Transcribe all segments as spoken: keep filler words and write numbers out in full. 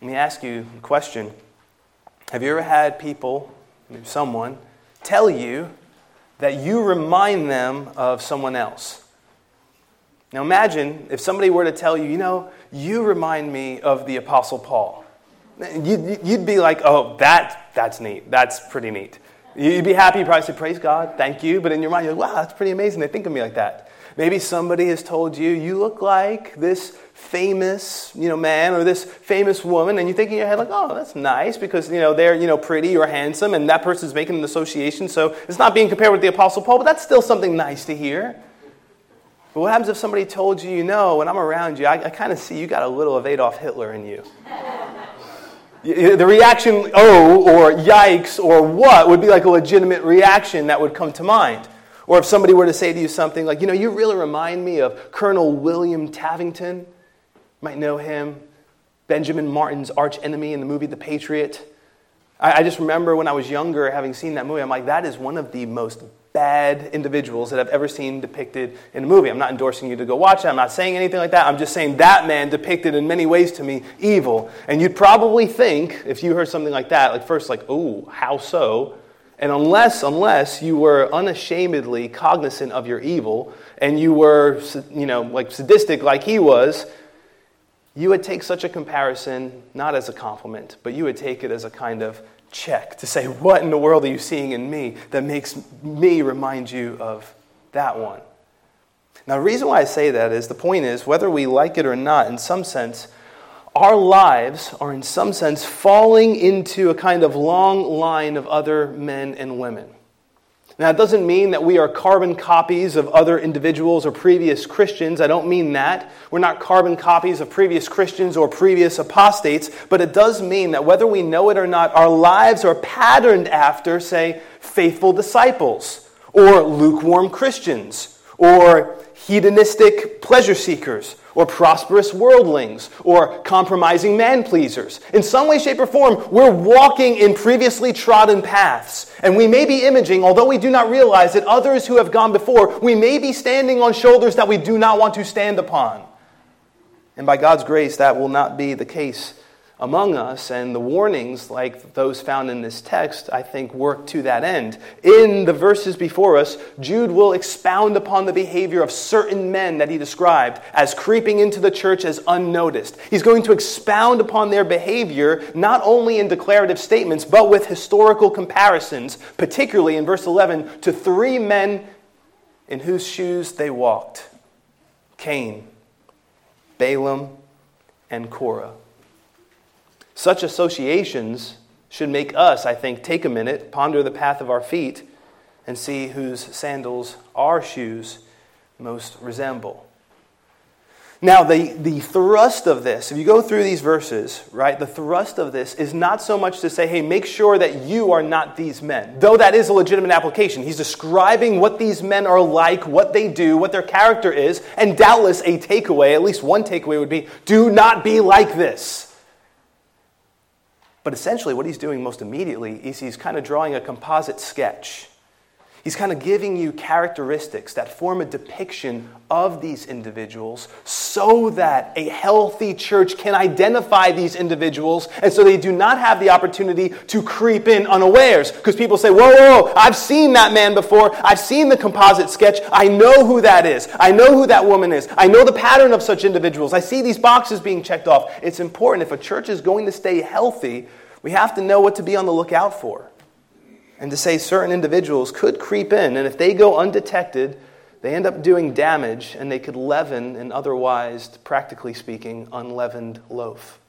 Let me ask you a question. Have you ever had people, maybe someone, tell you that you remind them of someone else? Now imagine if somebody were to tell you, you know, you remind me of the Apostle Paul. You'd, you'd be like, oh, that, that's neat. That's pretty neat. You'd be happy. You'd probably say, praise God, thank you. But in your mind, you're like, wow, that's pretty amazing. They think of me like that. Maybe somebody has told you, you look like this famous, you know, man or this famous woman, and you think in your head, like, oh, that's nice because, you know, they're, you know, pretty or handsome, and that person's making an association. So it's not being compared with the Apostle Paul, but that's still something nice to hear. But what happens if somebody told you, you know, when I'm around you, I, I kind of see you got a little of Adolf Hitler in you? The reaction, oh, or yikes, or what, would be like a legitimate reaction that would come to mind. Or if somebody were to say to you something like, you know, you really remind me of Colonel William Tavington. You might know him. Benjamin Martin's arch enemy in the movie The Patriot. I, I just remember when I was younger, having seen that movie, I'm like, that is one of the most bad individuals that I've ever seen depicted in a movie. I'm not endorsing you to go watch it. I'm not saying anything like that. I'm just saying that man depicted in many ways to me evil. And you'd probably think, if you heard something like that, like first like, oh, how so? And unless, unless you were unashamedly cognizant of your evil and you were, you know, like sadistic like he was, you would take such a comparison, not as a compliment, but you would take it as a kind of check to say, what in the world are you seeing in me that makes me remind you of that one? Now, the reason why I say that is the point is, whether we like it or not, in some sense, our lives are in some sense falling into a kind of long line of other men and women. Now, it doesn't mean that we are carbon copies of other individuals or previous Christians. I don't mean that. We're not carbon copies of previous Christians or previous apostates. But it does mean that whether we know it or not, our lives are patterned after, say, faithful disciples or lukewarm Christians or hedonistic pleasure seekers or prosperous worldlings or compromising man-pleasers. In some way, shape, or form, we're walking in previously trodden paths. And we may be imaging, although we do not realize it, others who have gone before. We may be standing on shoulders that we do not want to stand upon. And by God's grace, that will not be the case among us. And the warnings, like those found in this text, I think work to that end. In the verses before us, Jude will expound upon the behavior of certain men that he described as creeping into the church as unnoticed. He's going to expound upon their behavior, not only in declarative statements, but with historical comparisons, particularly in verse eleven, to three men in whose shoes they walked: Cain, Balaam, and Korah. Such associations should make us, I think, take a minute, ponder the path of our feet, and see whose sandals our shoes most resemble. Now, the, the thrust of this, if you go through these verses, right, the thrust of this is not so much to say, hey, make sure that you are not these men, though that is a legitimate application. He's describing what these men are like, what they do, what their character is, and doubtless a takeaway, at least one takeaway would be, do not be like this. But essentially what he's doing most immediately is he's kind of drawing a composite sketch. He's kind of giving you characteristics that form a depiction of these individuals so that a healthy church can identify these individuals, and so they do not have the opportunity to creep in unawares. Because people say, whoa, whoa, whoa, I've seen that man before. I've seen the composite sketch. I know who that is. I know who that woman is. I know the pattern of such individuals. I see these boxes being checked off. It's important. If a church is going to stay healthy, we have to know what to be on the lookout for. And to say certain individuals could creep in, and if they go undetected, they end up doing damage, and they could leaven an otherwise, practically speaking, unleavened loaf.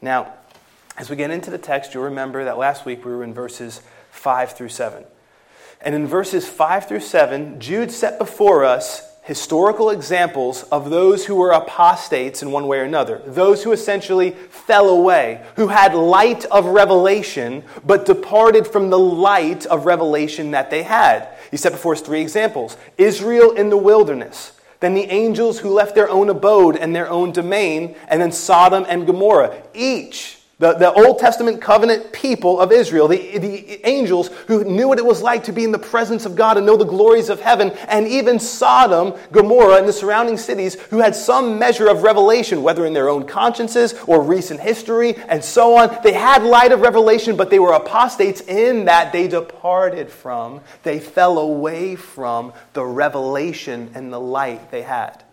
Now, as we get into the text, you'll remember that last week we were in verses five through seven. And in verses five through seven, Jude set before us historical examples of those who were apostates in one way or another, those who essentially fell away, who had light of revelation, but departed from the light of revelation that they had. He set before us three examples: Israel in the wilderness, then the angels who left their own abode and their own domain, and then Sodom and Gomorrah, each The, the Old Testament covenant people of Israel, the, the angels who knew what it was like to be in the presence of God and know the glories of heaven, and even Sodom, Gomorrah, and the surrounding cities who had some measure of revelation, whether in their own consciences or recent history and so on. They had light of revelation, but they were apostates in that they departed from, they fell away from the revelation and the light they had.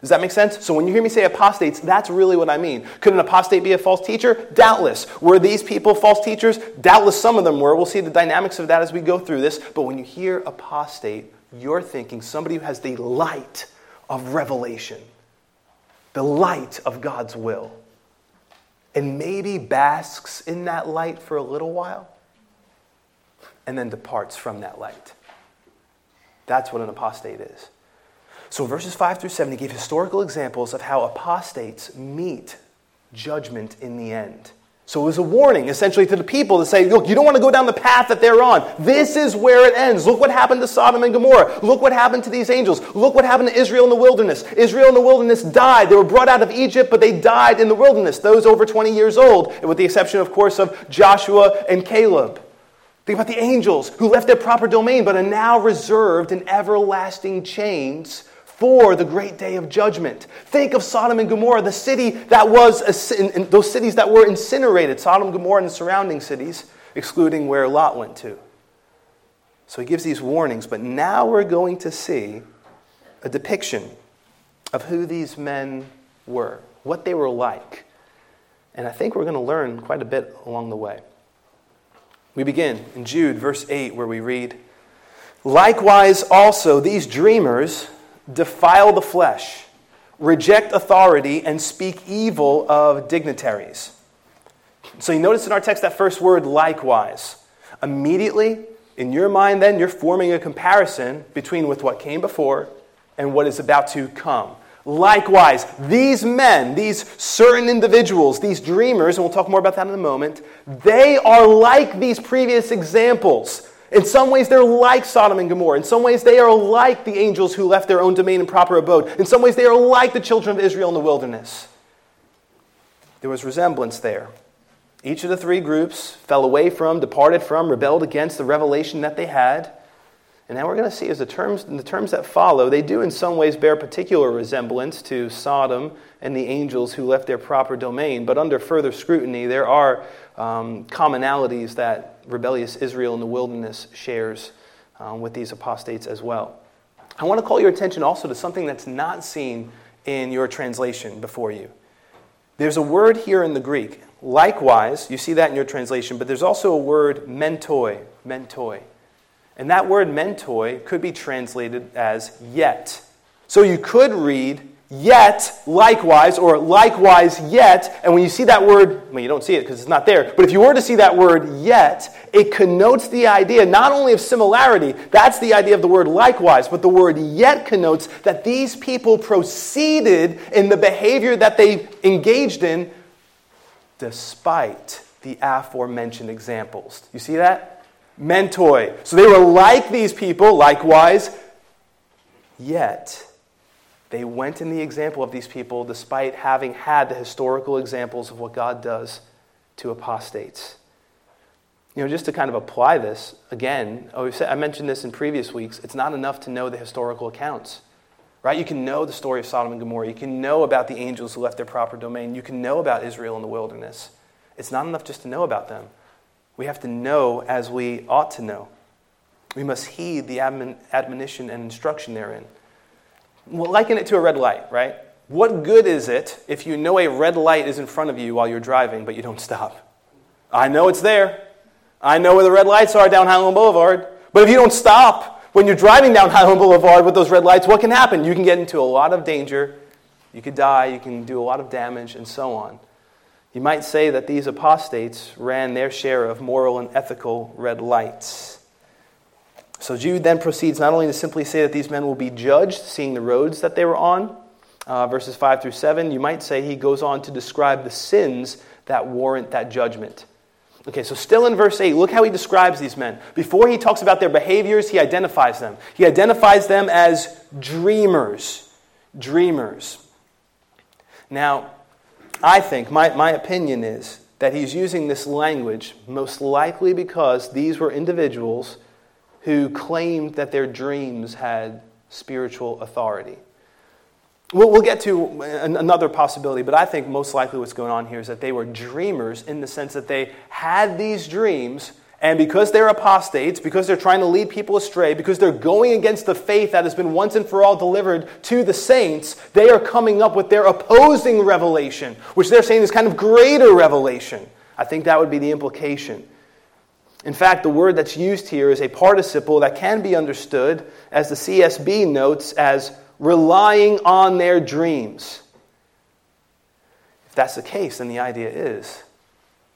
Does that make sense? So when you hear me say apostates, that's really what I mean. Could an apostate be a false teacher? Doubtless. Were these people false teachers? Doubtless some of them were. We'll see the dynamics of that as we go through this. But when you hear apostate, you're thinking somebody who has the light of revelation, the light of God's will, and maybe basks in that light for a little while and then departs from that light. That's what an apostate is. So verses five through seven, he gave historical examples of how apostates meet judgment in the end. So it was a warning, essentially, to the people to say, look, you don't want to go down the path that they're on. This is where it ends. Look what happened to Sodom and Gomorrah. Look what happened to these angels. Look what happened to Israel in the wilderness. Israel in the wilderness died. They were brought out of Egypt, but they died in the wilderness, those over twenty years old, with the exception, of course, of Joshua and Caleb. Think about the angels who left their proper domain, but are now reserved in everlasting chains for the great day of judgment. Think of Sodom and Gomorrah, the city that was, those cities that were incinerated, Sodom, Gomorrah, and the surrounding cities, excluding where Lot went to. So he gives these warnings, but now we're going to see a depiction of who these men were, what they were like. And I think we're going to learn quite a bit along the way. We begin in Jude, verse eight, where we read, "Likewise also these dreamers defile the flesh, reject authority, and speak evil of dignitaries." So you notice in our text that first word, likewise. Immediately, in your mind then, you're forming a comparison between with what came before and what is about to come. Likewise, these men, these certain individuals, these dreamers, and we'll talk more about that in a moment, they are like these previous examples. In some ways, they're like Sodom and Gomorrah. In some ways, they are like the angels who left their own domain and proper abode. In some ways, they are like the children of Israel in the wilderness. There was resemblance there. Each of the three groups fell away from, departed from, rebelled against the revelation that they had. And now we're going to see as the terms, in the terms that follow, they do in some ways bear particular resemblance to Sodom and the angels who left their proper domain. But under further scrutiny, there are um, commonalities that rebellious Israel in the wilderness shares um, with these apostates as well. I want to call your attention also to something that's not seen in your translation before you. There's a word here in the Greek, likewise, you see that in your translation, but there's also a word mentoi, mentoi. And that word mentoi could be translated as yet. So you could read yet likewise or likewise yet. And when you see that word, well, you don't see it because it's not there. But if you were to see that word yet, it connotes the idea not only of similarity, that's the idea of the word likewise, but the word yet connotes that these people proceeded in the behavior that they engaged in despite the aforementioned examples. You see that? Mentoi. So they were like these people, likewise, yet they went in the example of these people despite having had the historical examples of what God does to apostates. You know, just to kind of apply this, again, I mentioned this in previous weeks, it's not enough to know the historical accounts. Right? You can know the story of Sodom and Gomorrah. You can know about the angels who left their proper domain. You can know about Israel in the wilderness. It's not enough just to know about them. We have to know as we ought to know. We must heed the admon- admonition and instruction therein. We'll liken it to a red light, right? What good is it if you know a red light is in front of you while you're driving, but you don't stop? I know it's there. I know where the red lights are down Highland Boulevard. But if you don't stop when you're driving down Highland Boulevard with those red lights, what can happen? You can get into a lot of danger. You could die. You can do a lot of damage and so on. You might say that these apostates ran their share of moral and ethical red lights. So Jude then proceeds not only to simply say that these men will be judged, seeing the roads that they were on, uh, verses five through seven, you might say he goes on to describe the sins that warrant that judgment. Okay, so still in verse eight, look how he describes these men. Before he talks about their behaviors, he identifies them. He identifies them as dreamers. Dreamers. Now, I think, my, my opinion is that he's using this language, most likely because these were individuals who claimed that their dreams had spiritual authority. We'll, we'll get to an, another possibility, but I think most likely what's going on here is that they were dreamers in the sense that they had these dreams, and because they're apostates, because they're trying to lead people astray, because they're going against the faith that has been once and for all delivered to the saints, they are coming up with their opposing revelation, which they're saying is kind of greater revelation. I think that would be the implication. In fact, the word that's used here is a participle that can be understood, as the C S B notes, as relying on their dreams. If that's the case, then the idea is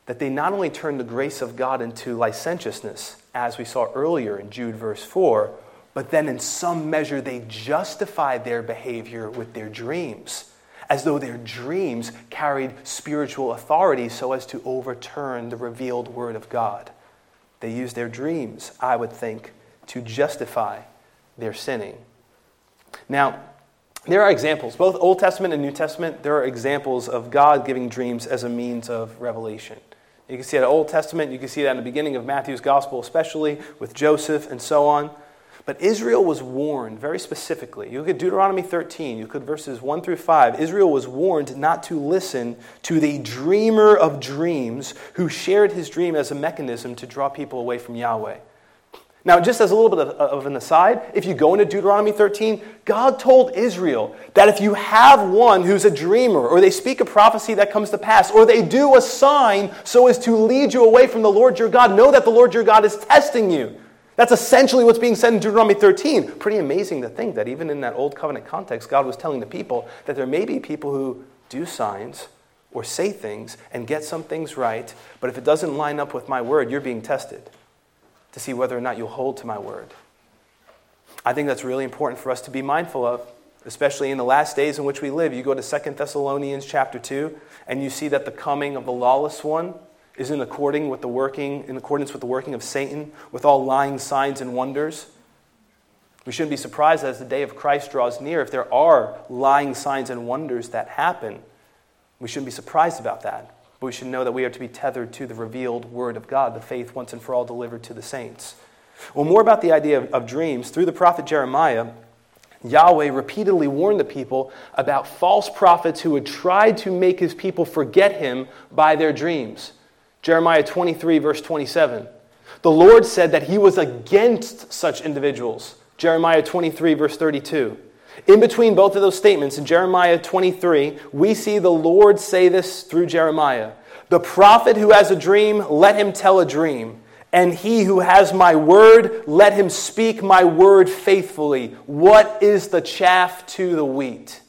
that they not only turned the grace of God into licentiousness, as we saw earlier in Jude verse four, but then in some measure they justified their behavior with their dreams, as though their dreams carried spiritual authority so as to overturn the revealed word of God. They used their dreams, I would think, to justify their sinning. Now, there are examples, both Old Testament and New Testament, there are examples of God giving dreams as a means of revelation. You can see that in the Old Testament, you can see that in the beginning of Matthew's Gospel, especially with Joseph and so on. But Israel was warned very specifically. You look at Deuteronomy thirteen, you look at verses one through five. Israel was warned not to listen to the dreamer of dreams who shared his dream as a mechanism to draw people away from Yahweh. Now, just as a little bit of, of an aside, if you go into Deuteronomy thirteen, God told Israel that if you have one who's a dreamer, or they speak a prophecy that comes to pass, or they do a sign so as to lead you away from the Lord your God, know that the Lord your God is testing you. That's essentially what's being said in Deuteronomy thirteen. Pretty amazing to think that even in that Old Covenant context, God was telling the people that there may be people who do signs or say things and get some things right, but if it doesn't line up with my word, you're being tested to see whether or not you'll hold to my word. I think that's really important for us to be mindful of, especially in the last days in which we live. You go to Second Thessalonians chapter two, and you see that the coming of the lawless one is in according with the working, in accordance with the working of Satan, with all lying signs and wonders. We shouldn't be surprised as the day of Christ draws near, if there are lying signs and wonders that happen. We shouldn't be surprised about that. But we should know that we are to be tethered to the revealed word of God, the faith once and for all delivered to the saints. Well, more about the idea of, of dreams. Through the prophet Jeremiah, Yahweh repeatedly warned the people about false prophets who would try to make his people forget him by their dreams. Jeremiah twenty-three, verse twenty-seven. The Lord said that he was against such individuals. Jeremiah twenty-three, verse thirty-two. In between both of those statements, in Jeremiah twenty-three, we see the Lord say this through Jeremiah. The prophet who has a dream, let him tell a dream. And he who has my word, let him speak my word faithfully. What is the chaff to the wheat?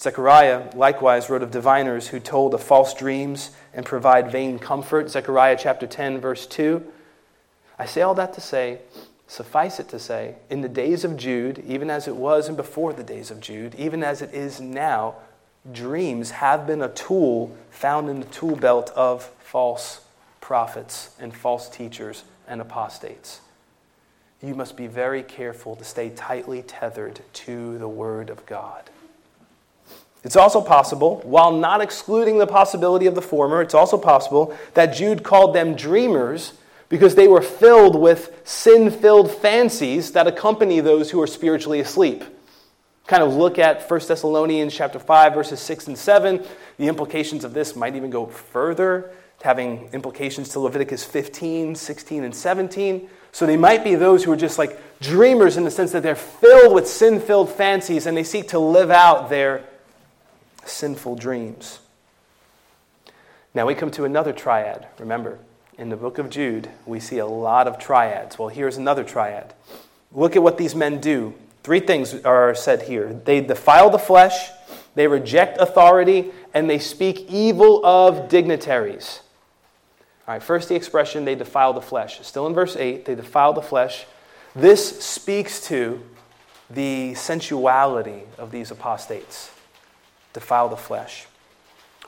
Zechariah likewise wrote of diviners who told of false dreams and provide vain comfort. Zechariah chapter ten, verse two. I say all that to say, suffice it to say, in the days of Jude, even as it was and before the days of Jude, even as it is now, dreams have been a tool found in the tool belt of false prophets and false teachers and apostates. You must be very careful to stay tightly tethered to the Word of God. It's also possible, while not excluding the possibility of the former, it's also possible that Jude called them dreamers because they were filled with sin-filled fancies that accompany those who are spiritually asleep. Kind of look at First Thessalonians chapter five, verses six and seven. The implications of this might even go further, having implications to Leviticus fifteen, sixteen, and seventeen. So they might be those who are just like dreamers in the sense that they're filled with sin-filled fancies and they seek to live out their sinful dreams. Now we come to another triad, remember. In the book of Jude, we see a lot of triads. Well, here's another triad. Look at what these men do. Three things are said here. They defile the flesh, they reject authority, and they speak evil of dignitaries. All right, first the expression, they defile the flesh. Still in verse eight, they defile the flesh. This speaks to the sensuality of these apostates. Defile the flesh.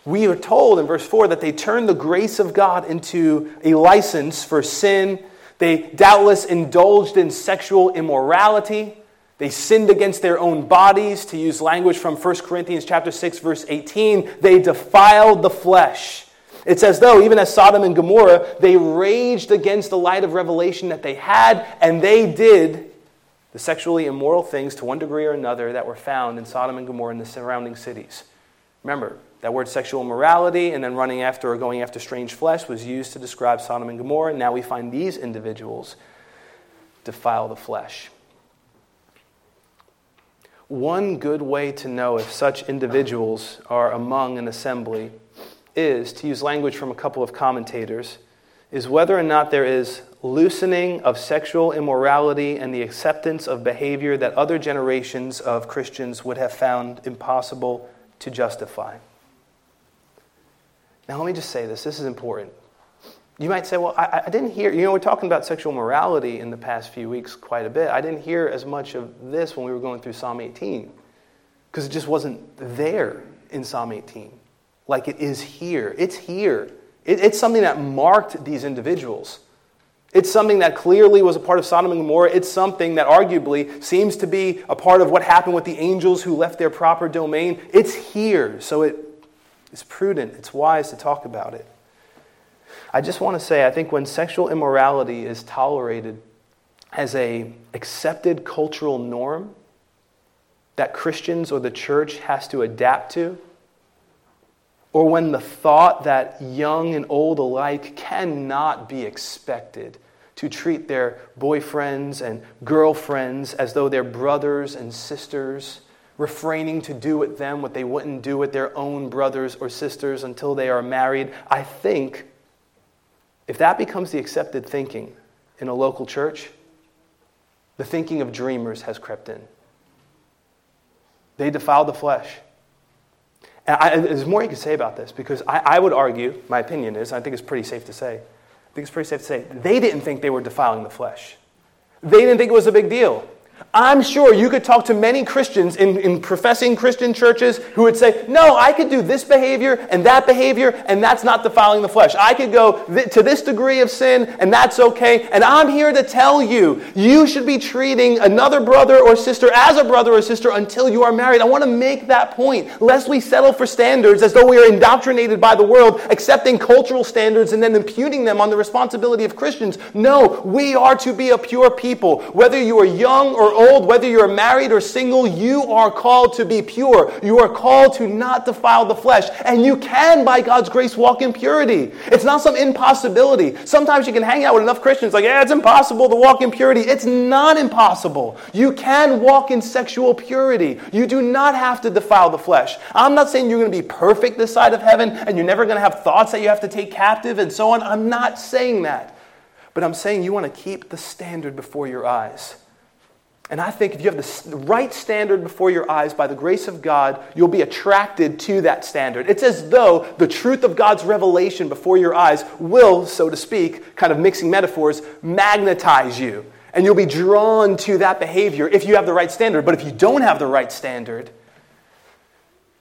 We are told in verse four that they turned the grace of God into a license for sin. They doubtless indulged in sexual immorality. They sinned against their own bodies, to use language from First Corinthians chapter six, verse eighteen. They defiled the flesh. It's as though, even as Sodom and Gomorrah, they raged against the light of revelation that they had, and they did the sexually immoral things to one degree or another that were found in Sodom and Gomorrah and the surrounding cities. Remember, that word sexual immorality and then running after or going after strange flesh was used to describe Sodom and Gomorrah. Now we find these individuals defile the flesh. One good way to know if such individuals are among an assembly is, to use language from a couple of commentators, is whether or not there is loosening of sexual immorality and the acceptance of behavior that other generations of Christians would have found impossible to justify. Now let me just say this, this is important. You might say, well, I, I didn't hear, you know, we're talking about sexual morality in the past few weeks quite a bit. I didn't hear as much of this when we were going through Psalm eighteen, because it just wasn't there in Psalm eighteen like it is here. It's here. It, it's something that marked these individuals. It's something that clearly was a part of Sodom and Gomorrah. It's something that arguably seems to be a part of what happened with the angels who left their proper domain. It's here, so it is prudent, it's wise to talk about it. I just want to say, I think when sexual immorality is tolerated as an accepted cultural norm that Christians or the church has to adapt to, or when the thought that young and old alike cannot be expected to treat their boyfriends and girlfriends as though they're brothers and sisters, refraining to do with them what they wouldn't do with their own brothers or sisters until they are married, I think if that becomes the accepted thinking in a local church, the thinking of dreamers has crept in. They defile the flesh. And I, there's more you can say about this, because I, I would argue, my opinion is, I think it's pretty safe to say, I think it's pretty safe to say, they didn't think they were defiling the flesh. They didn't think it was a big deal. I'm sure you could talk to many Christians in, in professing Christian churches who would say, no, I could do this behavior and that behavior, and that's not defiling the flesh. I could go th- to this degree of sin, and that's okay. And I'm here to tell you, you should be treating another brother or sister as a brother or sister until you are married. I want to make that point, lest we settle for standards as though we are indoctrinated by the world, accepting cultural standards and then imputing them on the responsibility of Christians. No, we are to be a pure people. Whether you are young or old, whether you're married or single, you are called to be pure. You are called to not defile the flesh. And you can, by God's grace, walk in purity. It's not some impossibility. Sometimes you can hang out with enough Christians like, yeah, it's impossible to walk in purity. It's not impossible. You can walk in sexual purity. You do not have to defile the flesh. I'm not saying you're going to be perfect this side of heaven and you're never going to have thoughts that you have to take captive and so on. I'm not saying that. But I'm saying you want to keep the standard before your eyes. And I think if you have the right standard before your eyes, by the grace of God, you'll be attracted to that standard. It's as though the truth of God's revelation before your eyes will, so to speak, kind of mixing metaphors, magnetize you. And you'll be drawn to that behavior if you have the right standard. But if you don't have the right standard,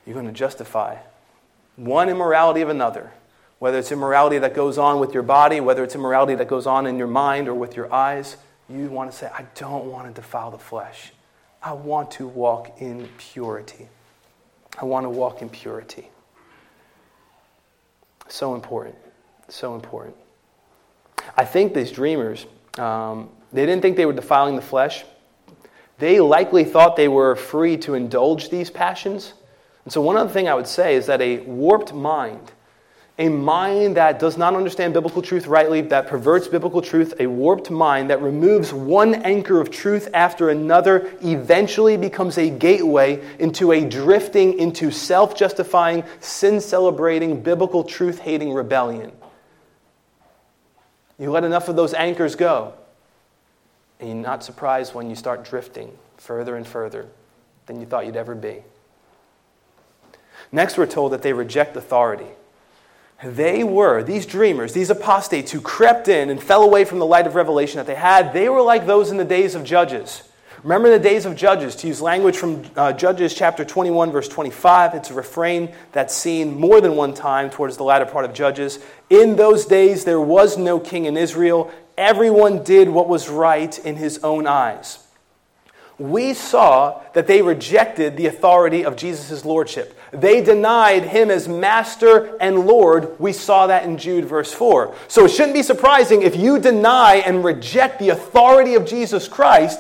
you're going to justify one immorality of another. Whether it's immorality that goes on with your body, whether it's immorality that goes on in your mind or with your eyes, you want to say, I don't want to defile the flesh. I want to walk in purity. I want to walk in purity. So important. So important. I think these dreamers, um, they didn't think they were defiling the flesh. They likely thought they were free to indulge these passions. And so one other thing I would say is that a warped mind, a mind that does not understand biblical truth rightly, that perverts biblical truth, a warped mind that removes one anchor of truth after another, eventually becomes a gateway into a drifting into self-justifying, sin-celebrating, biblical truth-hating rebellion. You let enough of those anchors go, and you're not surprised when you start drifting further and further than you thought you'd ever be. Next, we're told that they reject authority. They were, these dreamers, these apostates who crept in and fell away from the light of revelation that they had, they were like those in the days of Judges. Remember in the days of Judges, to use language from uh, Judges chapter twenty-one, verse twenty-five, it's a refrain that's seen more than one time towards the latter part of Judges. In those days there was no king in Israel. Everyone did what was right in his own eyes. we saw that they rejected the authority of Jesus' lordship. They denied him as master and Lord. We saw that in Jude verse four. So it shouldn't be surprising if you deny and reject the authority of Jesus Christ,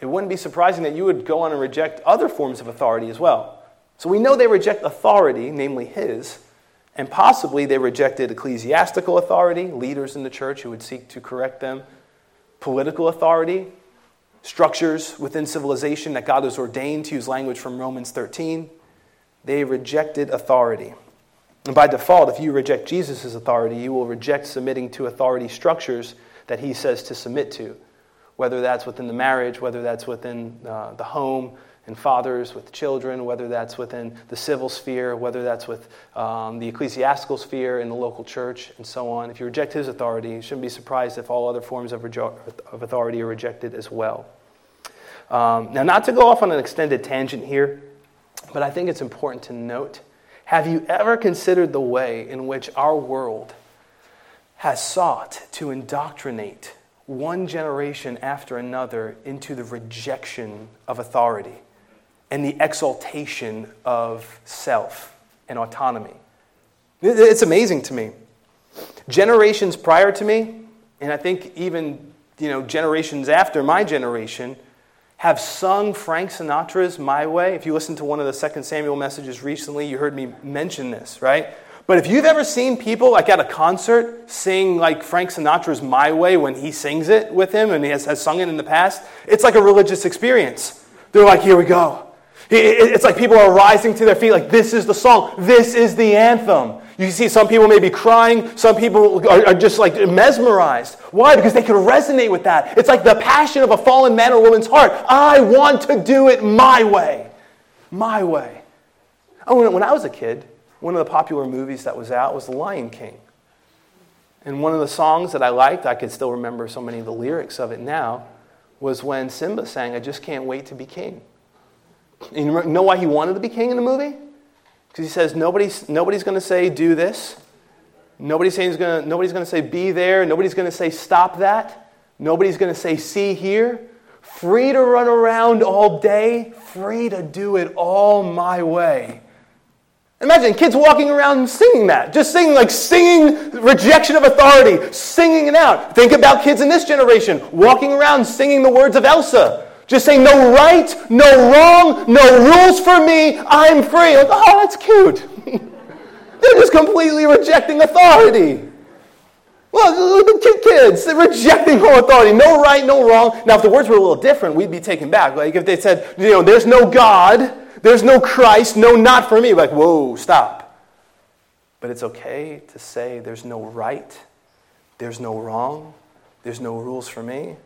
it wouldn't be surprising that you would go on and reject other forms of authority as well. So we know they reject authority, namely his, and possibly they rejected ecclesiastical authority, leaders in the church who would seek to correct them, political authority, structures within civilization that God has ordained, to use language from Romans thirteen. They rejected authority. And by default, if you reject Jesus' authority, you will reject submitting to authority structures that he says to submit to, whether that's within the marriage, whether that's within uh, the home and fathers with children, whether that's within the civil sphere, whether that's with um, the ecclesiastical sphere in the local church, and so on. If you reject his authority, you shouldn't be surprised if all other forms of, rejo- of authority are rejected as well. Um, now, not to go off on an extended tangent here, but I think it's important to note, have you ever considered the way in which our world has sought to indoctrinate one generation after another into the rejection of authority and the exaltation of self and autonomy? It's amazing to me. Generations prior to me, and I think even, you know, generations after my generation, have sung Frank Sinatra's My Way. If you listen to one of the Second Samuel messages recently, you heard me mention this, right? But if you've ever seen people, like at a concert, sing like Frank Sinatra's My Way when he sings it with him, and he has, has sung it in the past, it's like a religious experience. They're like, here we go. It's like people are rising to their feet, like this is the song, this is the anthem. You see some people may be crying, some people are, are just like mesmerized. Why? Because they can resonate with that. It's like the passion of a fallen man or woman's heart. I want to do it my way. My way. Oh, when I was a kid, one of the popular movies that was out was The Lion King. And one of the songs that I liked, I could still remember so many of the lyrics of it now, was when Simba sang, I Just Can't Wait to Be King. And you know why he wanted to be king in the movie? Because he says, nobody's, nobody's going to say, do this. Nobody's going nobody's going to say, be there. Nobody's going to say, stop that. Nobody's going to say, see here. Free to run around all day. Free to do it all my way. Imagine kids walking around singing that. Just singing, like singing rejection of authority. Singing it out. Think about kids in this generation walking around singing the words of Elsa. Just saying, no right, no wrong, no rules for me, I'm free. Like, oh, that's cute. They're just completely rejecting authority. Well, look at the kids. They're rejecting all authority. No right, no wrong. Now, if the words were a little different, we'd be taken back. Like if they said, you know, there's no God. There's no Christ, no, not for me. Like, whoa, stop. But it's okay to say there's no right, there's no wrong, there's no rules for me.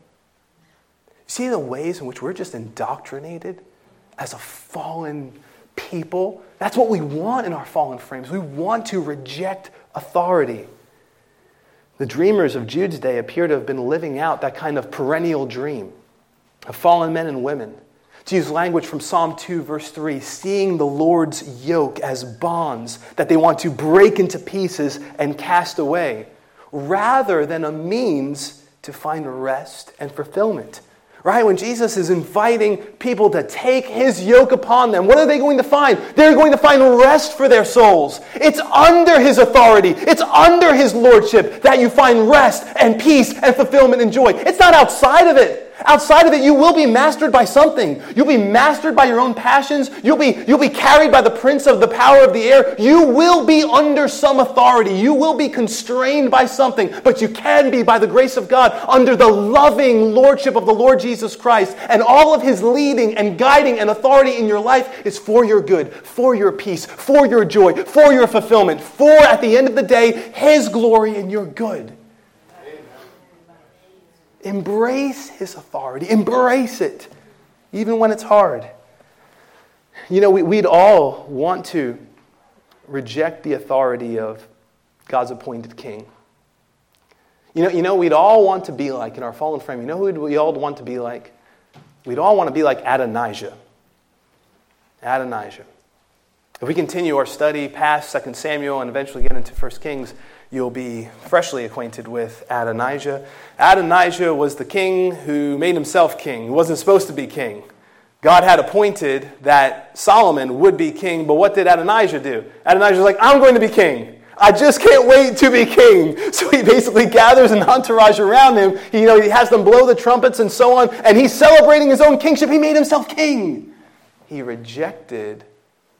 See the ways in which we're just indoctrinated as a fallen people? That's what we want in our fallen frames. We want to reject authority. The dreamers of Jude's day appear to have been living out that kind of perennial dream of fallen men and women. To use language from Psalm two, verse three, seeing the Lord's yoke as bonds that they want to break into pieces and cast away, rather than a means to find rest and fulfillment. Right? When Jesus is inviting people to take his yoke upon them, what are they going to find? They're going to find rest for their souls. It's under his authority. It's under his lordship that you find rest and peace and fulfillment and joy. It's not outside of it. Outside of it, you will be mastered by something. You'll be mastered by your own passions. You'll be, you'll be carried by the prince of the power of the air. You will be under some authority. You will be constrained by something. But you can be, by the grace of God, under the loving lordship of the Lord Jesus Christ. And all of his leading and guiding and authority in your life is for your good, for your peace, for your joy, for your fulfillment, for, at the end of the day, his glory and your good. Embrace his authority. Embrace it, even when it's hard. You know, we, we'd all want to reject the authority of God's appointed king. You know, you know, we'd all want to be like, in our fallen frame, you know who we all want to be like? We'd all want to be like Adonijah. Adonijah. If we continue our study past Second Samuel and eventually get into First Kings, you'll be freshly acquainted with Adonijah. Adonijah was the king who made himself king. He wasn't supposed to be king. God had appointed that Solomon would be king, but what did Adonijah do? Adonijah was like, I'm going to be king. I just can't wait to be king. So he basically gathers an entourage around him. He, you know, he has them blow the trumpets and so on, and he's celebrating his own kingship. He made himself king. He rejected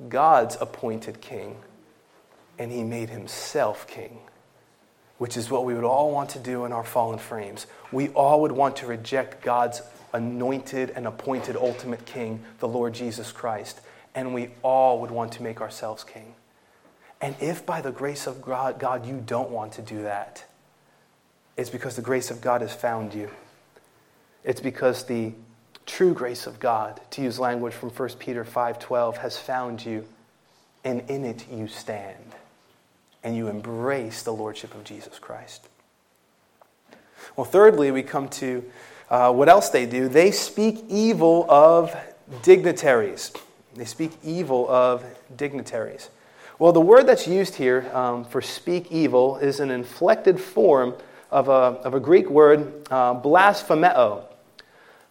God's appointed king, and he made himself king, which is what we would all want to do in our fallen frames. We all would want to reject God's anointed and appointed ultimate king, the Lord Jesus Christ, and we all would want to make ourselves king. And if by the grace of God, God, you don't want to do that, it's because the grace of God has found you. It's because the true grace of God, to use language from First Peter five twelve, has found you, and in it you stand, and you embrace the lordship of Jesus Christ. Well, thirdly, we come to uh, what else they do. They speak evil of dignitaries. They speak evil of dignitaries. Well, the word that's used here um, for speak evil is an inflected form of a, of a Greek word, uh, blasphemeo.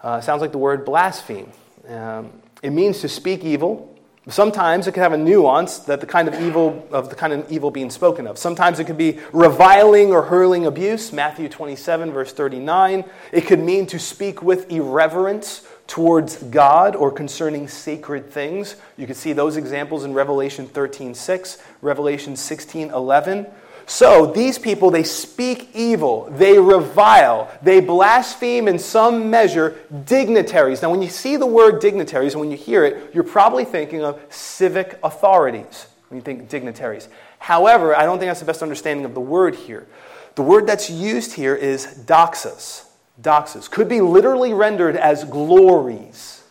Uh, sounds like the word blaspheme. Um, it means to speak evil. Sometimes it can have a nuance that the kind of evil of the kind of evil being spoken of. Sometimes it could be reviling or hurling abuse. Matthew twenty-seven, verse thirty-nine. It could mean to speak with irreverence towards God or concerning sacred things. You can see those examples in Revelation thirteen six, Revelation sixteen eleven. So these people, they speak evil, they revile, they blaspheme in some measure dignitaries. Now when you see the word dignitaries and when you hear it, you're probably thinking of civic authorities when you think dignitaries. However, I don't think that's the best understanding of the word here. The word that's used here is doxas. Doxas could be literally rendered as glories.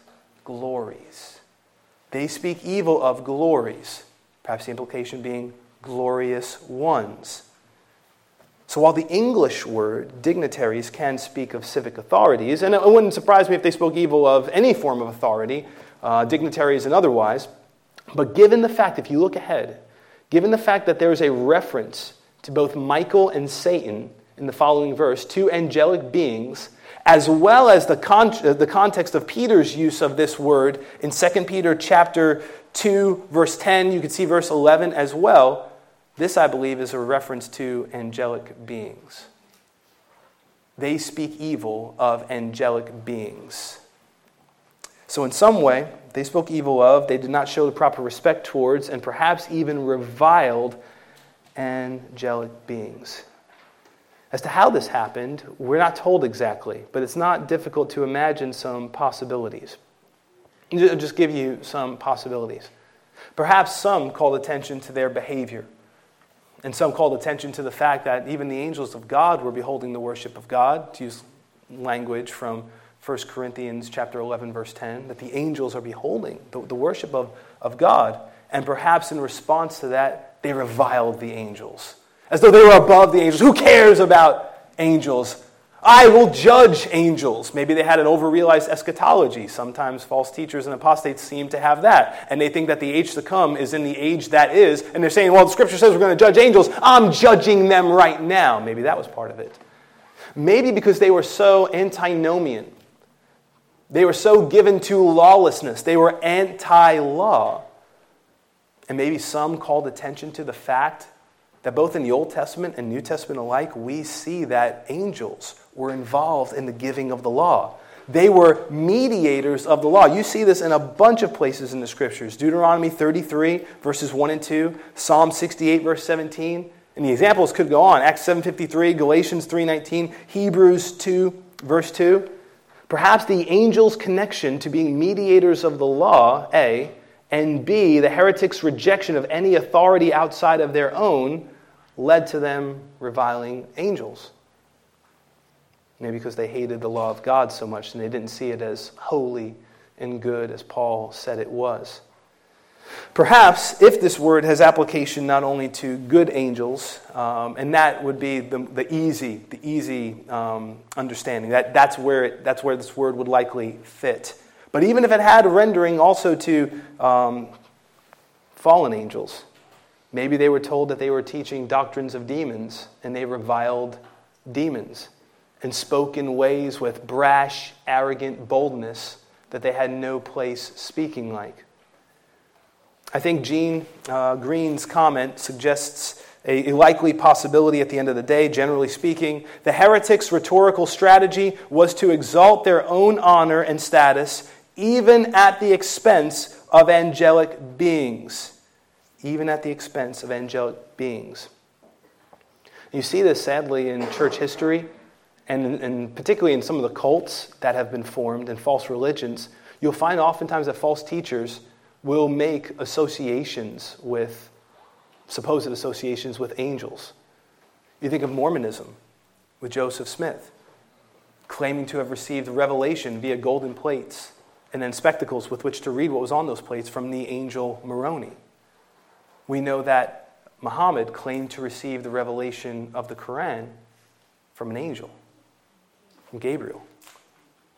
Glories. They speak evil of glories. Perhaps the implication being glorious ones. So while the English word dignitaries can speak of civic authorities, and it wouldn't surprise me if they spoke evil of any form of authority, uh, dignitaries and otherwise, but given the fact, if you look ahead, given the fact that there is a reference to both Michael and Satan in the following verse, two angelic beings, as well as the con- the context of Peter's use of this word in Second Peter chapter two, verse ten, you can see verse eleven as well. This, I believe, is a reference to angelic beings. They speak evil of angelic beings. So in some way, they spoke evil of, they did not show the proper respect towards, and perhaps even reviled angelic beings. As to how this happened, we're not told exactly, but it's not difficult to imagine some possibilities. I'll just give you some possibilities. Perhaps some called attention to their behavior. And some called attention to the fact that even the angels of God were beholding the worship of God, to use language from First Corinthians chapter eleven, verse ten, that the angels are beholding the, the worship of, of God. And perhaps in response to that, they reviled the angels, as though they were above the angels. Who cares about angels? I will judge angels. Maybe they had an overrealized eschatology. Sometimes false teachers and apostates seem to have that. And they think that the age to come is in the age that is. And they're saying, well, the scripture says we're going to judge angels. I'm judging them right now. Maybe that was part of it. Maybe because they were so antinomian. They were so given to lawlessness. They were anti-law. And maybe some called attention to the fact that both in the Old Testament and New Testament alike, we see that angels were involved in the giving of the law. They were mediators of the law. You see this in a bunch of places in the Scriptures. Deuteronomy thirty-three, verses one and two, Psalm sixty-eight, verse seventeen, and the examples could go on. Acts seven fifty-three, Galatians three nineteen, Hebrews two, verse two. Perhaps the angels' connection to being mediators of the law, A, and B, the heretics' rejection of any authority outside of their own, led to them reviling angels. Maybe because they hated the law of God so much and they didn't see it as holy and good as Paul said it was. Perhaps, if this word has application not only to good angels, um, and that would be the, the easy, the easy um, understanding. That that's where it, that's where this word would likely fit. But even if it had rendering also to um, fallen angels, maybe they were told that they were teaching doctrines of demons and they reviled demons and spoke in ways with brash, arrogant boldness that they had no place speaking like. I think Jean uh, Green's comment suggests a likely possibility at the end of the day, generally speaking. The heretics' rhetorical strategy was to exalt their own honor and status, even at the expense of angelic beings. Even at the expense of angelic beings. You see this, sadly, in church history, and, and particularly in some of the cults that have been formed and false religions. You'll find oftentimes that false teachers will make associations with supposed associations with angels. You think of Mormonism with Joseph Smith, claiming to have received revelation via golden plates and then spectacles with which to read what was on those plates from the angel Moroni. We know that Muhammad claimed to receive the revelation of the Quran from an angel, from Gabriel.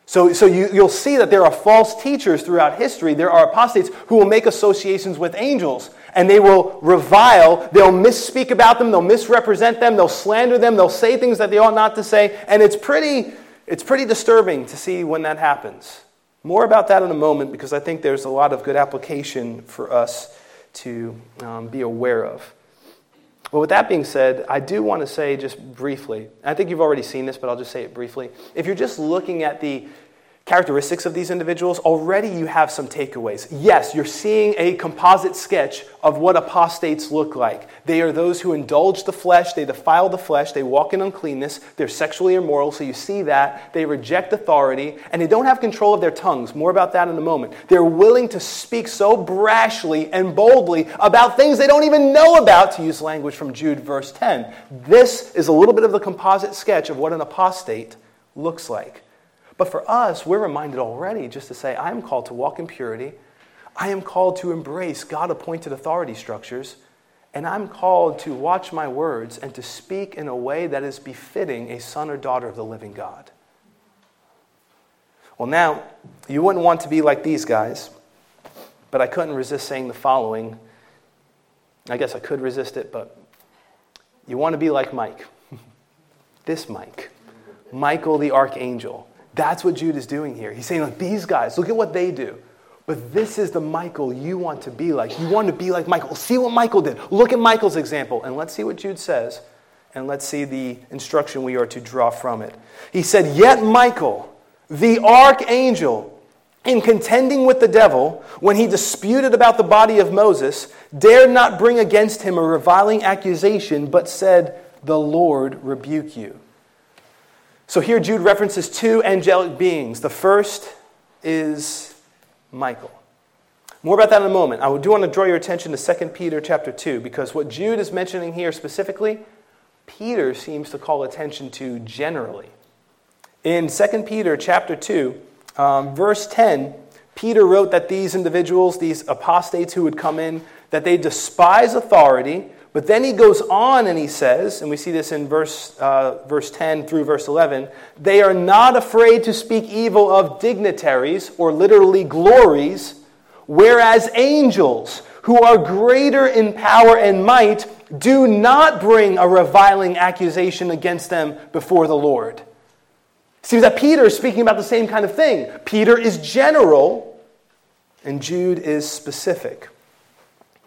So, so you, you'll see that there are false teachers throughout history. There are apostates who will make associations with angels, and they will revile, they'll misspeak about them, they'll misrepresent them, they'll slander them, they'll say things that they ought not to say, and it's pretty, it's pretty disturbing to see when that happens. More about that in a moment, because I think there's a lot of good application for us to um, be aware of. Well, with that being said, I do want to say just briefly, I think you've already seen this, but I'll just say it briefly. If you're just looking at the characteristics of these individuals, already you have some takeaways. Yes, you're seeing a composite sketch of what apostates look like. They are those who indulge the flesh, they defile the flesh, they walk in uncleanness, they're sexually immoral, so you see that. They reject authority, and they don't have control of their tongues. More about that in a moment. They're willing to speak so brashly and boldly about things they don't even know about, to use language from Jude verse ten. This is a little bit of the composite sketch of what an apostate looks like. But for us, we're reminded already just to say, I am called to walk in purity. I am called to embrace God-appointed authority structures. And I'm called to watch my words and to speak in a way that is befitting a son or daughter of the living God. Well, now, you wouldn't want to be like these guys, but I couldn't resist saying the following. I guess I could resist it, but you want to be like Mike. This Mike. Michael the Archangel. That's what Jude is doing here. He's saying, look, these guys, look at what they do. But this is the Michael you want to be like. You want to be like Michael. See what Michael did. Look at Michael's example. And let's see what Jude says. And let's see the instruction we are to draw from it. He said, yet Michael, the archangel, in contending with the devil, when he disputed about the body of Moses, dared not bring against him a reviling accusation, but said, the Lord rebuke you. So here Jude references two angelic beings. The first is Michael. More about that in a moment. I do want to draw your attention to Second Peter chapter two, because what Jude is mentioning here specifically, Peter seems to call attention to generally. In Second Peter chapter two, um, verse ten, Peter wrote that these individuals, these apostates who would come in, that they despise authority. But then he goes on and he says, and we see this in verse uh, verse ten through verse eleven, they are not afraid to speak evil of dignitaries, or literally glories, whereas angels, who are greater in power and might, do not bring a reviling accusation against them before the Lord. It seems that Peter is speaking about the same kind of thing. Peter is general, and Jude is specific.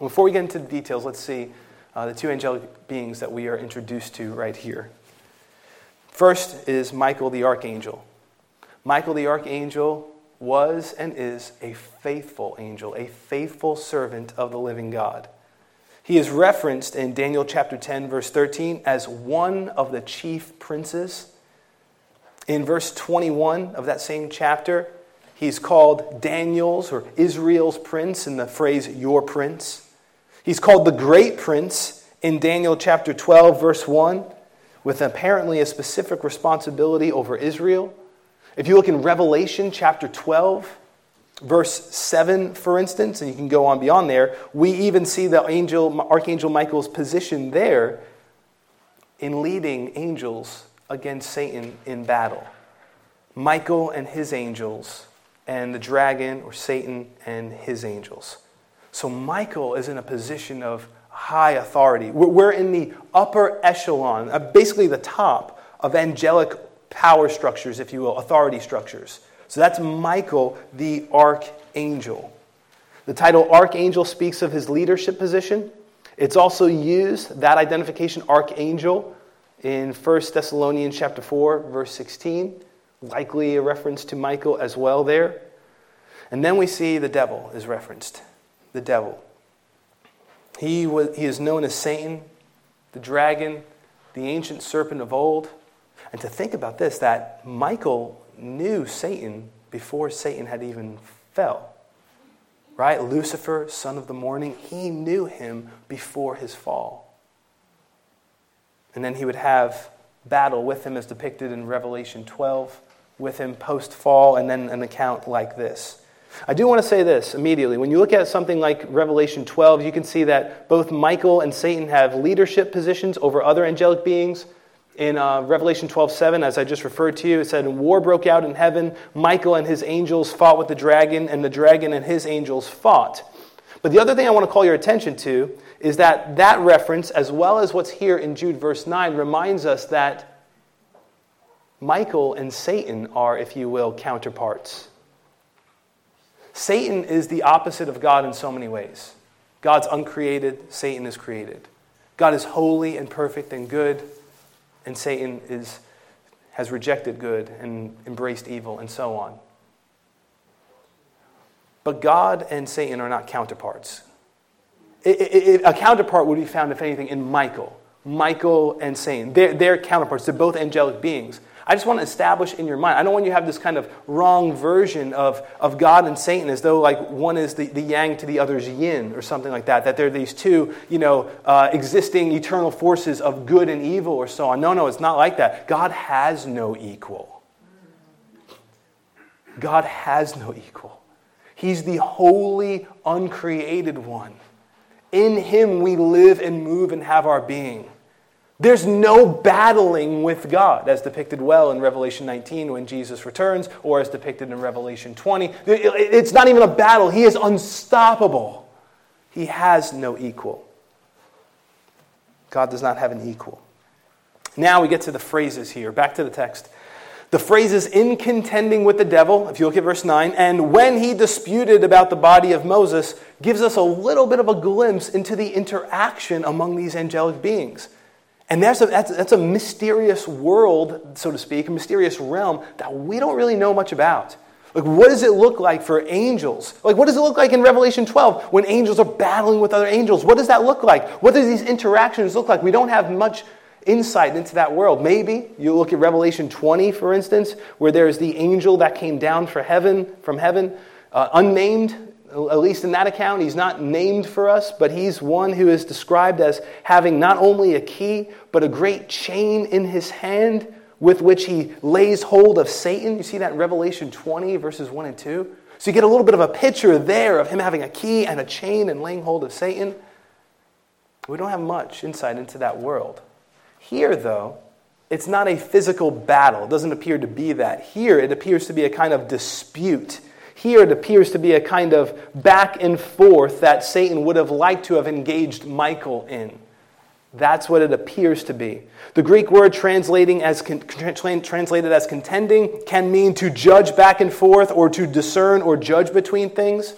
Before we get into the details, let's see Uh, the two angelic beings that we are introduced to right here. First is Michael the Archangel. Michael the Archangel was and is a faithful angel, a faithful servant of the living God. He is referenced in Daniel chapter ten, verse thirteen, as one of the chief princes. In verse twenty-one of that same chapter, he's called Daniel's or Israel's prince in the phrase, your prince. He's called the great prince in Daniel chapter twelve, verse one, with apparently a specific responsibility over Israel. If you look in Revelation chapter twelve, verse seven, for instance, and you can go on beyond there, we even see the angel, Archangel Michael's position there in leading angels against Satan in battle. Michael and his angels, and the dragon or Satan and his angels. So Michael is in a position of high authority. We're in the upper echelon, basically the top of angelic power structures, if you will, authority structures. So that's Michael, the archangel. The title archangel speaks of his leadership position. It's also used, that identification, archangel, in First Thessalonians chapter four, verse sixteen. Likely a reference to Michael as well there. And then we see the devil is referenced. The devil. He was, he is known as Satan, the dragon, the ancient serpent of old. And to think about this, that Michael knew Satan before Satan had even fell. Right? Lucifer, son of the morning, he knew him before his fall. And then he would have battle with him as depicted in Revelation twelve, with him post-fall, and then an account like this. I do want to say this immediately. When you look at something like Revelation twelve, you can see that both Michael and Satan have leadership positions over other angelic beings. In uh, Revelation twelve seven, as I just referred to you, it said, "War broke out in heaven. Michael and his angels fought with the dragon, and the dragon and his angels fought." But the other thing I want to call your attention to is that that reference, as well as what's here in Jude verse nine, reminds us that Michael and Satan are, if you will, counterparts. Satan is the opposite of God in so many ways. God's uncreated, Satan is created. God is holy and perfect and good, and Satan is has rejected good and embraced evil and so on. But God and Satan are not counterparts. It, it, it, a counterpart would be found, if anything, in Michael. Michael and Satan. They're, they're counterparts. They're both angelic beings. I just want to establish in your mind, I don't want you to have this kind of wrong version of, of God and Satan as though like one is the, the yang to the other's yin or something like that, that they're these two, you know, uh, existing eternal forces of good and evil or so on. No, no, it's not like that. God has no equal. God has no equal. He's the holy, uncreated one. In him we live and move and have our being. There's no battling with God, as depicted well in Revelation nineteen when Jesus returns, or as depicted in Revelation twenty. It's not even a battle. He is unstoppable. He has no equal. God does not have an equal. Now we get to the phrases here. Back to the text. The phrases "in contending with the devil," if you look at verse nine, and "when he disputed about the body of Moses," gives us a little bit of a glimpse into the interaction among these angelic beings. And that's a, that's, that's a mysterious world, so to speak, a mysterious realm that we don't really know much about. Like, what does it look like for angels? Like, what does it look like in Revelation twelve when angels are battling with other angels? What does that look like? What do these interactions look like? We don't have much insight into that world. Maybe you look at Revelation twenty, for instance, where there's the angel that came down for heaven, from heaven, uh, unnamed. At least in that account, he's not named for us, but he's one who is described as having not only a key, but a great chain in his hand with which he lays hold of Satan. You see that in Revelation twenty, verses one and two. So you get a little bit of a picture there of him having a key and a chain and laying hold of Satan. We don't have much insight into that world. Here, though, it's not a physical battle. It doesn't appear to be that. Here, it appears to be a kind of dispute. Here it appears to be a kind of back and forth that Satan would have liked to have engaged Michael in. That's what it appears to be. The Greek word translating as translated as contending can mean to judge back and forth or to discern or judge between things,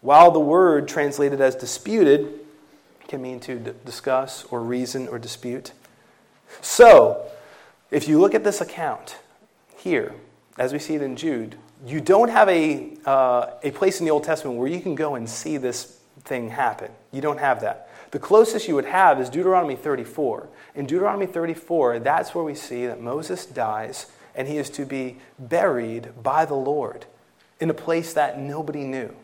while the word translated as disputed can mean to d- discuss or reason or dispute. So, if you look at this account here, as we see it in Jude, you don't have a uh, a place in the Old Testament where you can go and see this thing happen. You don't have that. The closest you would have is Deuteronomy thirty-four. In Deuteronomy thirty-four, that's where we see that Moses dies and he is to be buried by the Lord in a place that nobody knew.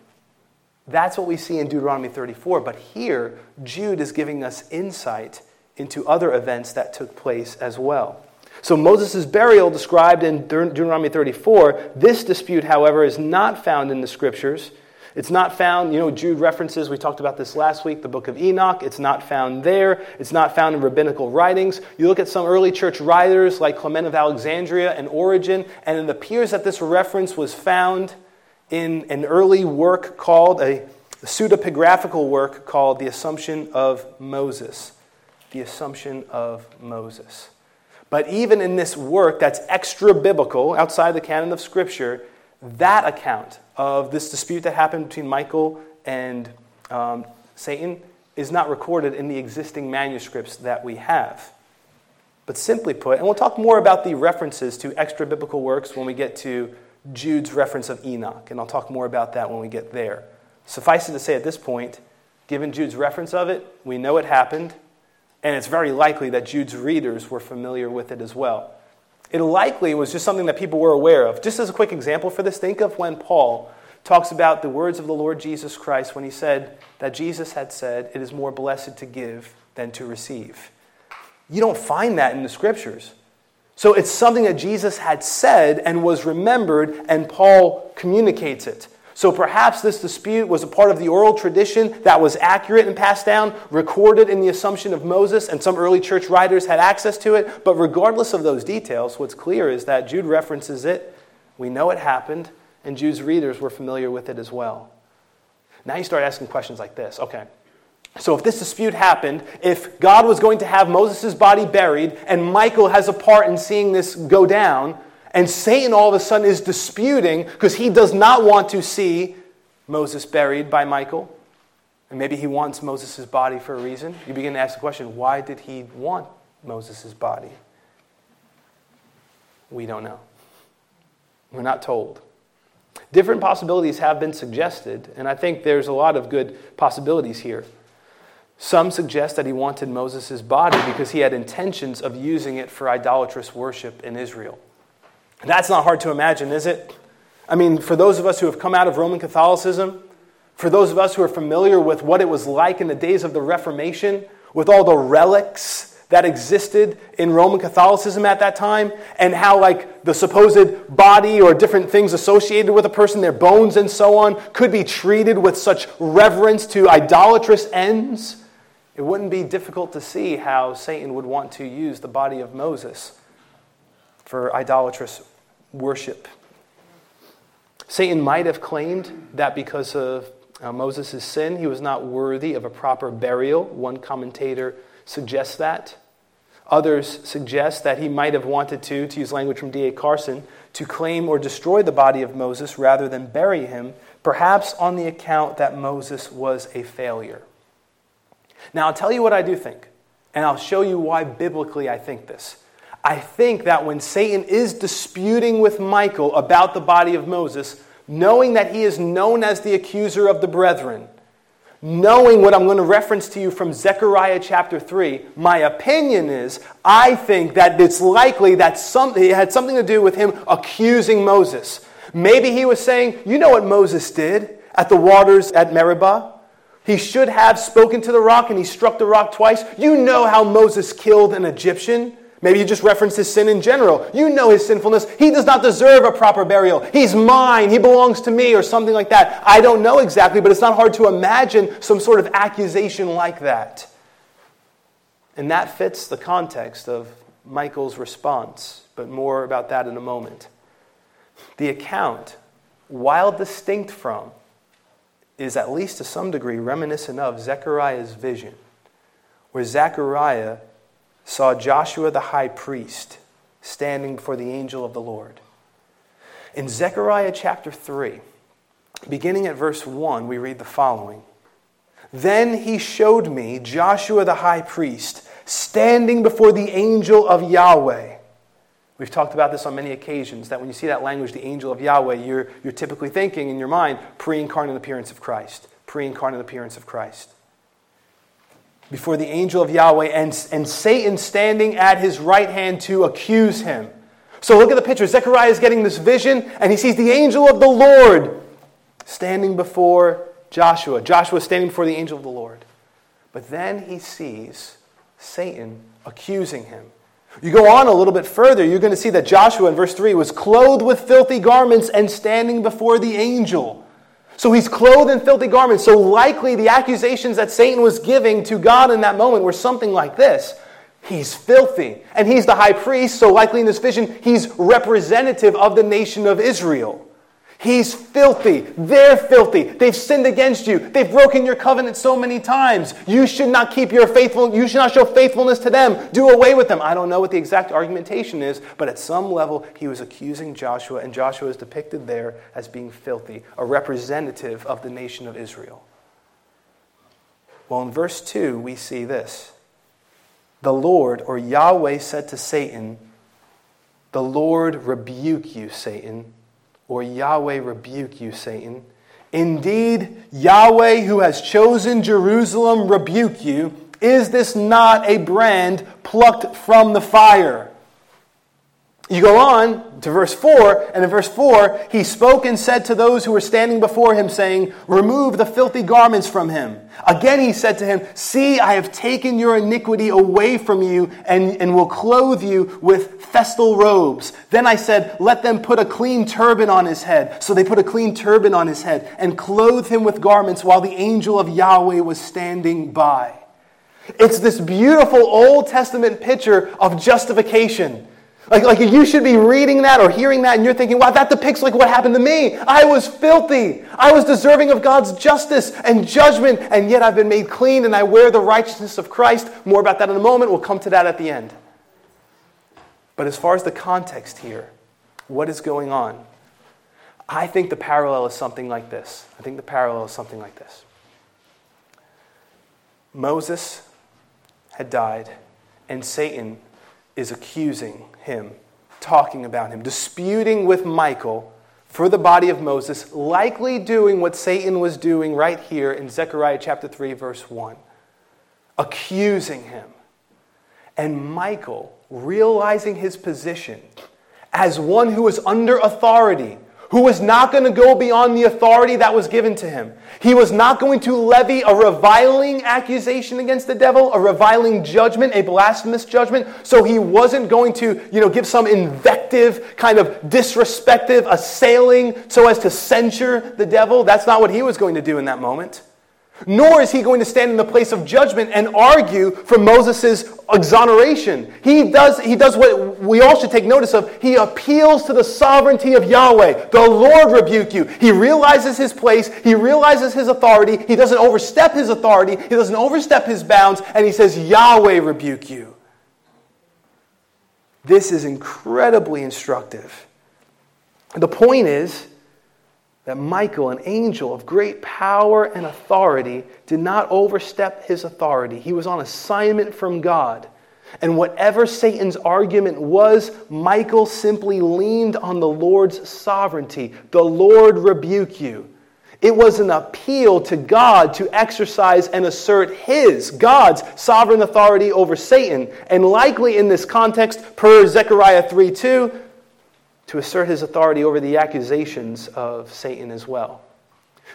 That's what we see in Deuteronomy thirty-four. But here, Jude is giving us insight into other events that took place as well. So Moses' burial described in Deuteronomy thirty-four. This dispute, however, is not found in the Scriptures. It's not found, you know, Jude references, we talked about this last week, the book of Enoch. It's not found there. It's not found in rabbinical writings. You look at some early church writers like Clement of Alexandria and Origen, and it appears that this reference was found in an early work called, a pseudepigraphical work called The Assumption of Moses. The Assumption of Moses. But even in this work that's extra-biblical, outside the canon of Scripture, that account of this dispute that happened between Michael and um, Satan is not recorded in the existing manuscripts that we have. But simply put, and we'll talk more about the references to extra-biblical works when we get to Jude's reference of Enoch, and I'll talk more about that when we get there. Suffice it to say at this point, given Jude's reference of it, we know it happened, and it's very likely that Jude's readers were familiar with it as well. It likely was just something that people were aware of. Just as a quick example for this, think of when Paul talks about the words of the Lord Jesus Christ when he said that Jesus had said, "It is more blessed to give than to receive." You don't find that in the Scriptures. So it's something that Jesus had said and was remembered, and Paul communicates it. So perhaps this dispute was a part of the oral tradition that was accurate and passed down, recorded in the Assumption of Moses, and some early church writers had access to it. But regardless of those details, what's clear is that Jude references it, we know it happened, and Jude's readers were familiar with it as well. Now you start asking questions like this. Okay. So if this dispute happened, if God was going to have Moses' body buried, and Michael has a part in seeing this go down, and Satan all of a sudden is disputing because he does not want to see Moses buried by Michael, and maybe he wants Moses' body for a reason, you begin to ask the question, why did he want Moses' body? We don't know. We're not told. Different possibilities have been suggested, and I think there's a lot of good possibilities here. Some suggest that he wanted Moses' body because he had intentions of using it for idolatrous worship in Israel. That's not hard to imagine, is it? I mean, for those of us who have come out of Roman Catholicism, for those of us who are familiar with what it was like in the days of the Reformation, with all the relics that existed in Roman Catholicism at that time, and how like the supposed body or different things associated with a person, their bones and so on, could be treated with such reverence to idolatrous ends. It wouldn't be difficult to see how Satan would want to use the body of Moses for idolatrous worship. Satan might have claimed that because of uh, Moses' sin, he was not worthy of a proper burial. One commentator suggests that. Others suggest that he might have wanted to, to use language from D A Carson, to claim or destroy the body of Moses rather than bury him, perhaps on the account that Moses was a failure. Now, I'll tell you what I do think, and I'll show you why biblically I think this. I think that when Satan is disputing with Michael about the body of Moses, knowing that he is known as the accuser of the brethren, knowing what I'm going to reference to you from Zechariah chapter three, my opinion is, I think that it's likely that some, it had something to do with him accusing Moses. Maybe he was saying, you know what Moses did at the waters at Meribah? He should have spoken to the rock and he struck the rock twice. You know how Moses killed an Egyptian? Maybe you just referenced his sin in general. You know his sinfulness. He does not deserve a proper burial. He's mine. He belongs to me, or something like that. I don't know exactly, but it's not hard to imagine some sort of accusation like that. And that fits the context of Michael's response, but more about that in a moment. The account, while distinct from, is at least to some degree reminiscent of Zechariah's vision, where Zechariah saw Joshua the high priest standing before the angel of the Lord. In Zechariah chapter three, beginning at verse one, we read the following. Then he showed me Joshua the high priest standing before the angel of Yahweh. We've talked about this on many occasions, that when you see that language, the angel of Yahweh, you're, you're typically thinking in your mind, pre-incarnate appearance of Christ, pre-incarnate appearance of Christ. Before the angel of Yahweh, and, and Satan standing at his right hand to accuse him. So look at the picture. Zechariah is getting this vision, and he sees the angel of the Lord standing before Joshua. Joshua standing before the angel of the Lord. But then he sees Satan accusing him. You go on a little bit further, you're going to see that Joshua in verse three was clothed with filthy garments and standing before the angel. So he's clothed in filthy garments. So likely the accusations that Satan was giving to God in that moment were something like this. He's filthy. And he's the high priest, so likely in this vision, he's representative of the nation of Israel. He's filthy. They're filthy. They've sinned against you. They've broken your covenant so many times. You should not keep your faithful. You should not show faithfulness to them. Do away with them. I don't know what the exact argumentation is, but at some level, he was accusing Joshua, and Joshua is depicted there as being filthy, a representative of the nation of Israel. Well, in verse two, we see this. The Lord, or Yahweh, said to Satan, "The Lord rebuke you, Satan." Or Yahweh rebuke you, Satan. Indeed, Yahweh, who has chosen Jerusalem, rebuke you. Is this not a brand plucked from the fire? You go on to verse four, and in verse four, he spoke and said to those who were standing before him, saying, "Remove the filthy garments from him." Again he said to him, "See, I have taken your iniquity away from you, and, and will clothe you with festal robes." Then I said, "Let them put a clean turban on his head." So they put a clean turban on his head, and clothed him with garments, while the angel of Yahweh was standing by. It's this beautiful Old Testament picture of justification. Like, like you should be reading that or hearing that and you're thinking, wow, that depicts like what happened to me. I was filthy. I was deserving of God's justice and judgment, and yet I've been made clean and I wear the righteousness of Christ. More about that in a moment. We'll come to that at the end. But as far as the context here, what is going on? I think the parallel is something like this. I think the parallel is something like this. Moses had died, and Satan is accusing him, talking about him, disputing with Michael for the body of Moses, likely doing what Satan was doing right here in Zechariah chapter three, verse one, accusing him. And Michael, realizing his position as one who was under authority, who was not going to go beyond the authority that was given to him. He was not going to levy a reviling accusation against the devil, a reviling judgment, a blasphemous judgment. So he wasn't going to, you know, give some invective, kind of disrespectful, assailing, so as to censure the devil. That's not what he was going to do in that moment. Nor is he going to stand in the place of judgment and argue for Moses' exoneration. He does, he does what we all should take notice of. He appeals to the sovereignty of Yahweh. The Lord rebuke you. He realizes his place. He realizes his authority. He doesn't overstep his authority. He doesn't overstep his bounds. And he says, Yahweh rebuke you. This is incredibly instructive. The point is that Michael, an angel of great power and authority, did not overstep his authority. He was on assignment from God. And whatever Satan's argument was, Michael simply leaned on the Lord's sovereignty. The Lord rebuke you. It was an appeal to God to exercise and assert his, God's, sovereign authority over Satan. And likely in this context, per Zechariah three two, to assert his authority over the accusations of Satan as well.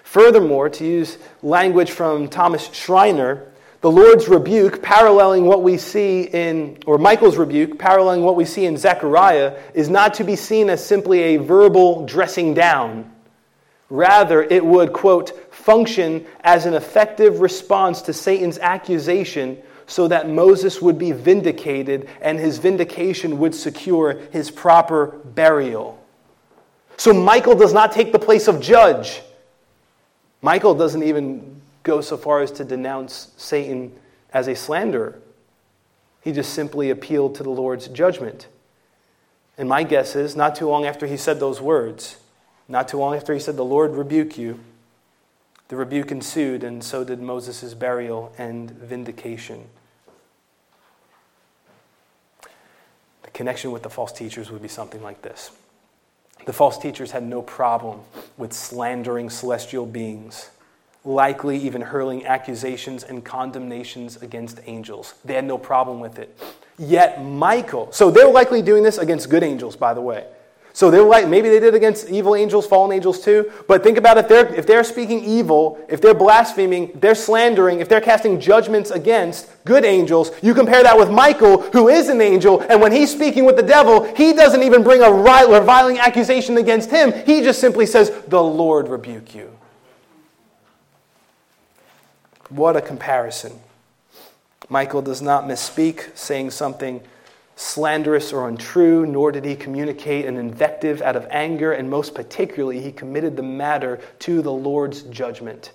Furthermore, to use language from Thomas Schreiner, the Lord's rebuke, paralleling what we see in, or Michael's rebuke, paralleling what we see in Zechariah, is not to be seen as simply a verbal dressing down. Rather, it would, quote, function as an effective response to Satan's accusation, so that Moses would be vindicated, and his vindication would secure his proper burial. So Michael does not take the place of judge. Michael doesn't even go so far as to denounce Satan as a slanderer. He just simply appealed to the Lord's judgment. And my guess is, not too long after he said those words, not too long after he said, "The Lord rebuke you," the rebuke ensued, and so did Moses' burial and vindication. Connection with the false teachers would be something like this. The false teachers had no problem with slandering celestial beings, likely even hurling accusations and condemnations against angels. They had no problem with it. Yet Michael, so they're likely doing this against good angels, by the way. So they're like, maybe they did against evil angels, fallen angels too, but think about it, if they're, if they're speaking evil, if they're blaspheming, they're slandering, if they're casting judgments against good angels, you compare that with Michael, who is an angel, and when he's speaking with the devil, he doesn't even bring a reviling accusation against him, he just simply says, "The Lord rebuke you." What a comparison. Michael does not misspeak, saying something slanderous or untrue, nor did he communicate an invective out of anger, and most particularly, he committed the matter to the Lord's judgment.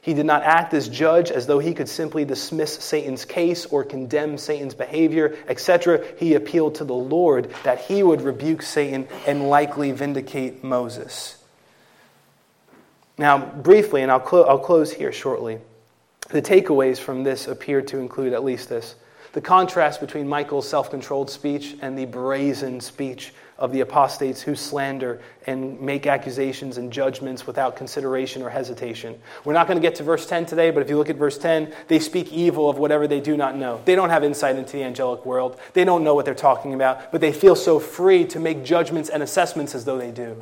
He did not act as judge as though he could simply dismiss Satan's case or condemn Satan's behavior, et cetera. He appealed to the Lord that he would rebuke Satan and likely vindicate Moses. Now, briefly, and I'll, cl- I'll close here shortly, the takeaways from this appear to include at least this: the contrast between Michael's self-controlled speech and the brazen speech of the apostates who slander and make accusations and judgments without consideration or hesitation. We're not going to get to verse ten today, but if you look at verse ten, they speak evil of whatever they do not know. They don't have insight into the angelic world. They don't know what they're talking about, but they feel so free to make judgments and assessments as though they do.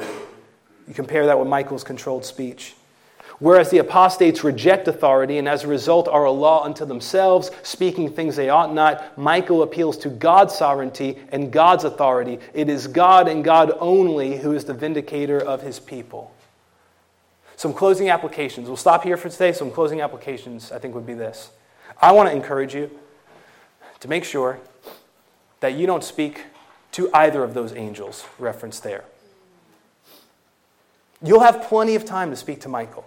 You compare that with Michael's controlled speech. Whereas the apostates reject authority and as a result are a law unto themselves, speaking things they ought not, Michael appeals to God's sovereignty and God's authority. It is God and God only who is the vindicator of his people. Some closing applications. We'll stop here for today. Some closing applications, I think, would be this. I want to encourage you to make sure that you don't speak to either of those angels referenced there. You'll have plenty of time to speak to Michael.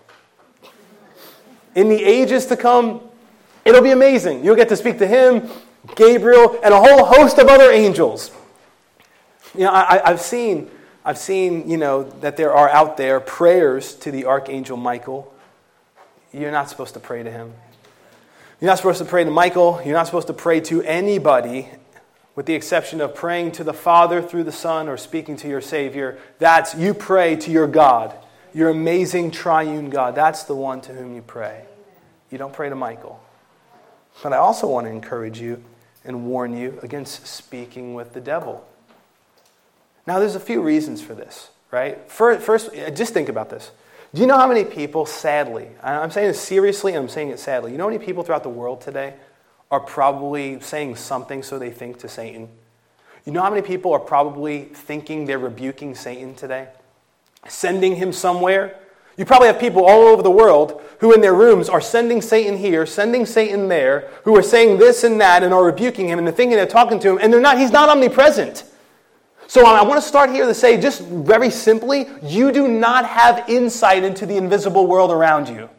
In the ages to come, it'll be amazing. You'll get to speak to him, Gabriel, and a whole host of other angels. You know, I, I've seen, I've seen, you know, that there are out there prayers to the Archangel Michael. You're not supposed to pray to him. You're not supposed to pray to Michael. You're not supposed to pray to anybody, with the exception of praying to the Father through the Son or speaking to your Savior. That's, you pray to your God, your amazing triune God. That's the one to whom you pray. You don't pray to Michael. But I also want to encourage you and warn you against speaking with the devil. Now, there's a few reasons for this, right? First, just think about this. Do you know how many people, sadly, I'm saying this seriously and I'm saying it sadly, you know how many people throughout the world today are probably saying something so they think to Satan? You know how many people are probably thinking they're rebuking Satan today? Sending him somewhere? You probably have people all over the world who in their rooms are sending Satan here, sending Satan there, who are saying this and that and are rebuking him and they're thinking they're talking to him, and they're not. He's not omnipresent. So I want to start here to say, just very simply, you do not have insight into the invisible world around you.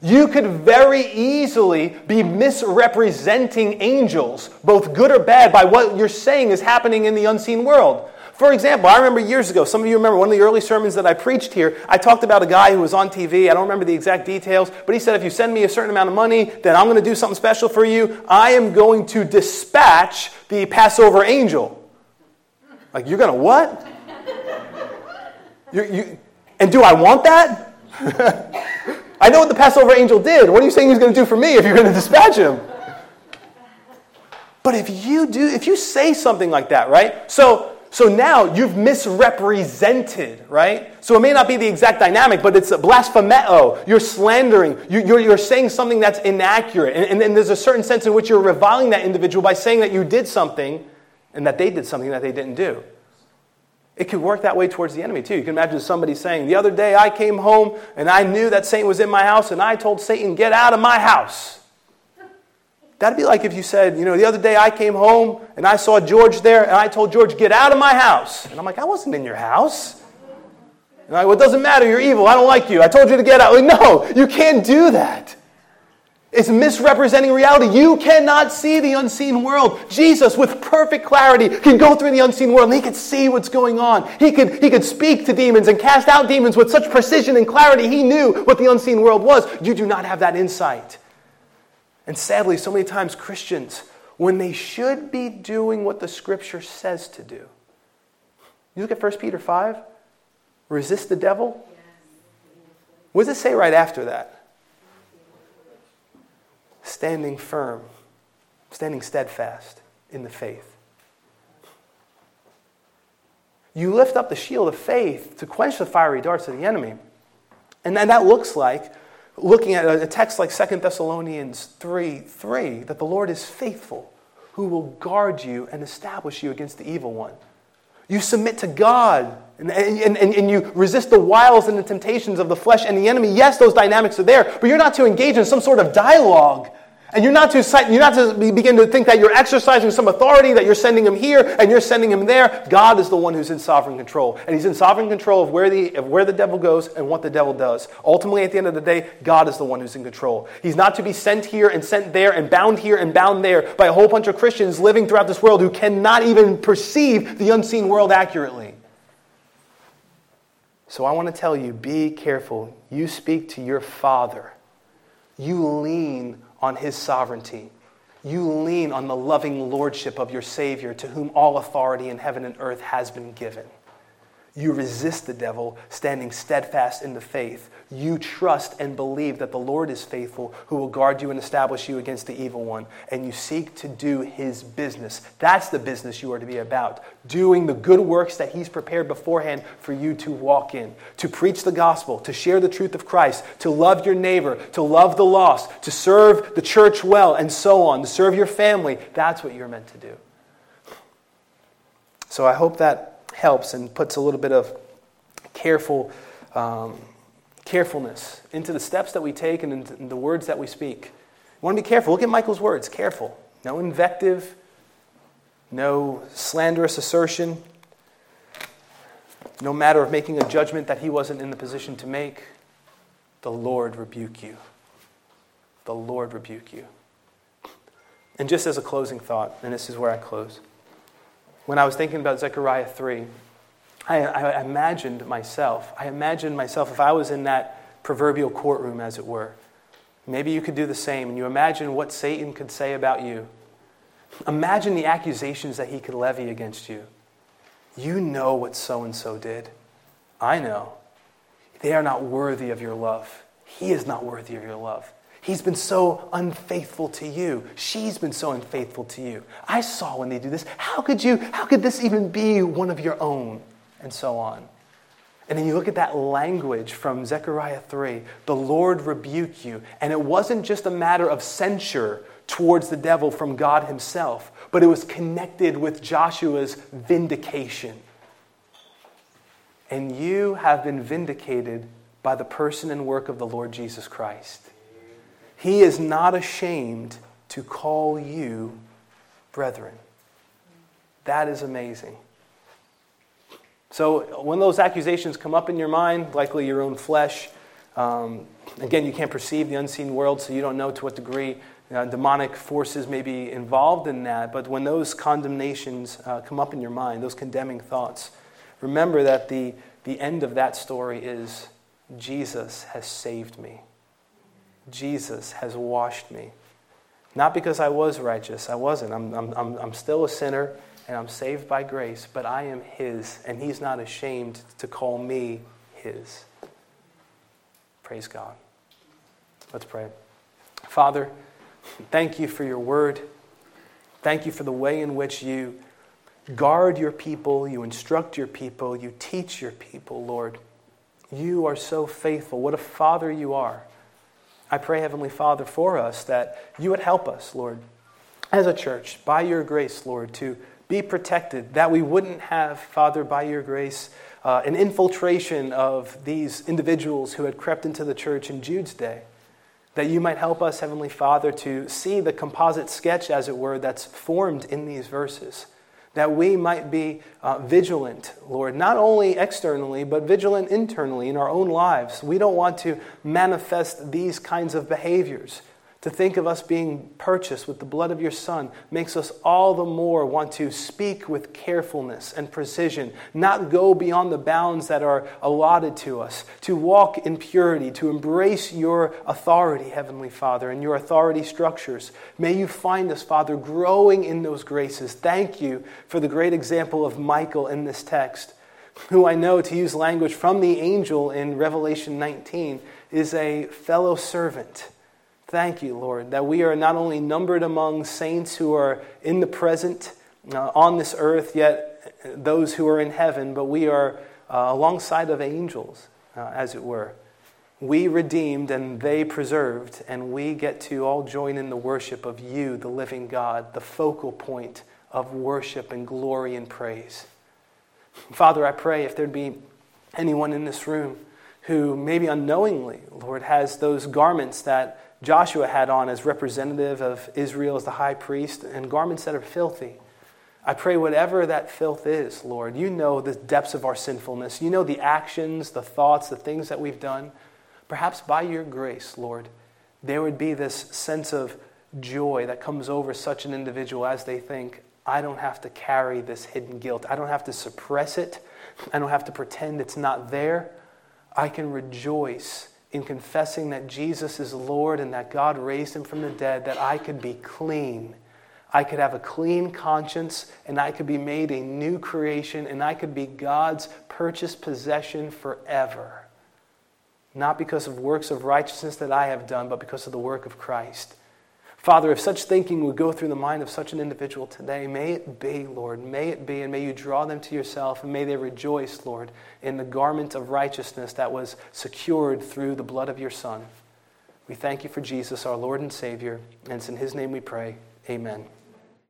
You could very easily be misrepresenting angels, both good or bad, by what you're saying is happening in the unseen world. For example, I remember years ago, some of you remember one of the early sermons that I preached here, I talked about a guy who was on T V, I don't remember the exact details, but he said, if you send me a certain amount of money, then I'm going to do something special for you. I am going to dispatch the Passover angel. Like, you're going to what? you, you, and do I want that? I know what the Passover angel did. What are you saying he's going to do for me if you're going to dispatch him? But if you do, if you say something like that, right? So, so now you've misrepresented, right? So it may not be the exact dynamic, but it's a blasphemeo. You're slandering. You, you're, you're saying something that's inaccurate. And, and, and there's a certain sense in which you're reviling that individual by saying that you did something and that they did something that they didn't do. It could work that way towards the enemy, too. You can imagine somebody saying, the other day I came home and I knew that Satan was in my house and I told Satan, get out of my house. That'd be like if you said, you know, the other day I came home and I saw George there and I told George, get out of my house. And I'm like, I wasn't in your house. And I'm like, well, it doesn't matter, you're evil, I don't like you, I told you to get out. Like, no, you can't do that. It's misrepresenting reality. You cannot see the unseen world. Jesus, with perfect clarity, can go through the unseen world and he could see what's going on. He could, he could speak to demons and cast out demons with such precision and clarity. He knew what the unseen world was. You do not have that insight. And sadly, so many times Christians, when they should be doing what the Scripture says to do. You look at First Peter five, resist the devil. What does it say right after that? Standing firm, standing steadfast in the faith. You lift up the shield of faith to quench the fiery darts of the enemy. And then that looks like, looking at a text like Second Thessalonians three three, that the Lord is faithful, who will guard you and establish you against the evil one. You submit to God, and, and, and, and you resist the wiles and the temptations of the flesh and the enemy. Yes, those dynamics are there, but you're not to engage in some sort of dialogue And you're not to you're not to begin to think that you're exercising some authority, that you're sending him here and you're sending him there. God is the one who's in sovereign control. And he's in sovereign control of where the of where the devil goes and what the devil does. Ultimately, at the end of the day, God is the one who's in control. He's not to be sent here and sent there and bound here and bound there by a whole bunch of Christians living throughout this world who cannot even perceive the unseen world accurately. So I want to tell you, be careful. You speak to your Father. You lean on his sovereignty. You lean on the loving lordship of your Savior, to whom all authority in heaven and earth has been given. You resist the devil, standing steadfast in the faith. You trust and believe that the Lord is faithful, who will guard you and establish you against the evil one. And you seek to do his business. That's the business you are to be about. Doing the good works that he's prepared beforehand for you to walk in. To preach the gospel, to share the truth of Christ, to love your neighbor, to love the lost, to serve the church well, and so on. To serve your family. That's what you're meant to do. So I hope that helps and puts a little bit of careful um, carefulness into the steps that we take and into the words that we speak. You want to be careful. Look at Michael's words. Careful. No invective. No slanderous assertion. No matter of making a judgment that he wasn't in the position to make. The Lord rebuke you. The Lord rebuke you. And just as a closing thought, and this is where I close. When I was thinking about Zechariah three, I, I imagined myself. I imagined myself if I was in that proverbial courtroom, as it were. Maybe you could do the same, and you imagine what Satan could say about you. Imagine the accusations that he could levy against you. You know what so-and-so did. I know. They are not worthy of your love. He is not worthy of your love. He's been so unfaithful to you. She's been so unfaithful to you. I saw when they do this. How could you, how could this even be one of your own? And so on. And then you look at that language from Zechariah three. The Lord rebuke you. And it wasn't just a matter of censure towards the devil from God himself, but it was connected with Joshua's vindication. And you have been vindicated by the person and work of the Lord Jesus Christ. He is not ashamed to call you brethren. That is amazing. So when those accusations come up in your mind, likely your own flesh, um, again, you can't perceive the unseen world, so you don't know to what degree uh, demonic forces may be involved in that. But when those condemnations uh, come up in your mind, those condemning thoughts, remember that the, the end of that story is Jesus has saved me. Jesus has washed me. Not because I was righteous. I wasn't. I'm, I'm, I'm still a sinner, and I'm saved by grace, but I am his, and he's not ashamed to call me his. Praise God. Let's pray. Father, thank you for your word. Thank you for the way in which you guard your people, you instruct your people, you teach your people, Lord. You are so faithful. What a Father you are. I pray, Heavenly Father, for us that you would help us, Lord, as a church, by your grace, Lord, to be protected, that we wouldn't have, Father, by your grace, uh, an infiltration of these individuals who had crept into the church in Jude's day, that you might help us, Heavenly Father, to see the composite sketch, as it were, that's formed in these verses, that we might be uh, vigilant, Lord, not only externally, but vigilant internally in our own lives. We don't want to manifest these kinds of behaviors. To think of us being purchased with the blood of your Son makes us all the more want to speak with carefulness and precision, not go beyond the bounds that are allotted to us, to walk in purity, to embrace your authority, Heavenly Father, and your authority structures. May you find us, Father, growing in those graces. Thank you for the great example of Michael in this text, who I know, to use language from the angel in Revelation nineteen, is a fellow servant. Thank you, Lord, that we are not only numbered among saints who are in the present, uh, on this earth, yet those who are in heaven, but we are uh, alongside of angels, uh, as it were. We redeemed and they preserved, and we get to all join in the worship of you, the living God, the focal point of worship and glory and praise. Father, I pray if there'd be anyone in this room who maybe unknowingly, Lord, has those garments that Joshua had on as representative of Israel as the high priest, and garments that are filthy. I pray whatever that filth is, Lord, you know the depths of our sinfulness. You know the actions, the thoughts, the things that we've done. Perhaps by your grace, Lord, there would be this sense of joy that comes over such an individual as they think, I don't have to carry this hidden guilt. I don't have to suppress it. I don't have to pretend it's not there. I can rejoice in confessing that Jesus is Lord and that God raised him from the dead, that I could be clean. I could have a clean conscience, and I could be made a new creation, and I could be God's purchased possession forever. Not because of works of righteousness that I have done, but because of the work of Christ. Father, if such thinking would go through the mind of such an individual today, may it be, Lord, may it be, and may you draw them to yourself, and may they rejoice, Lord, in the garment of righteousness that was secured through the blood of your Son. We thank you for Jesus, our Lord and Savior, and it's in his name we pray. Amen.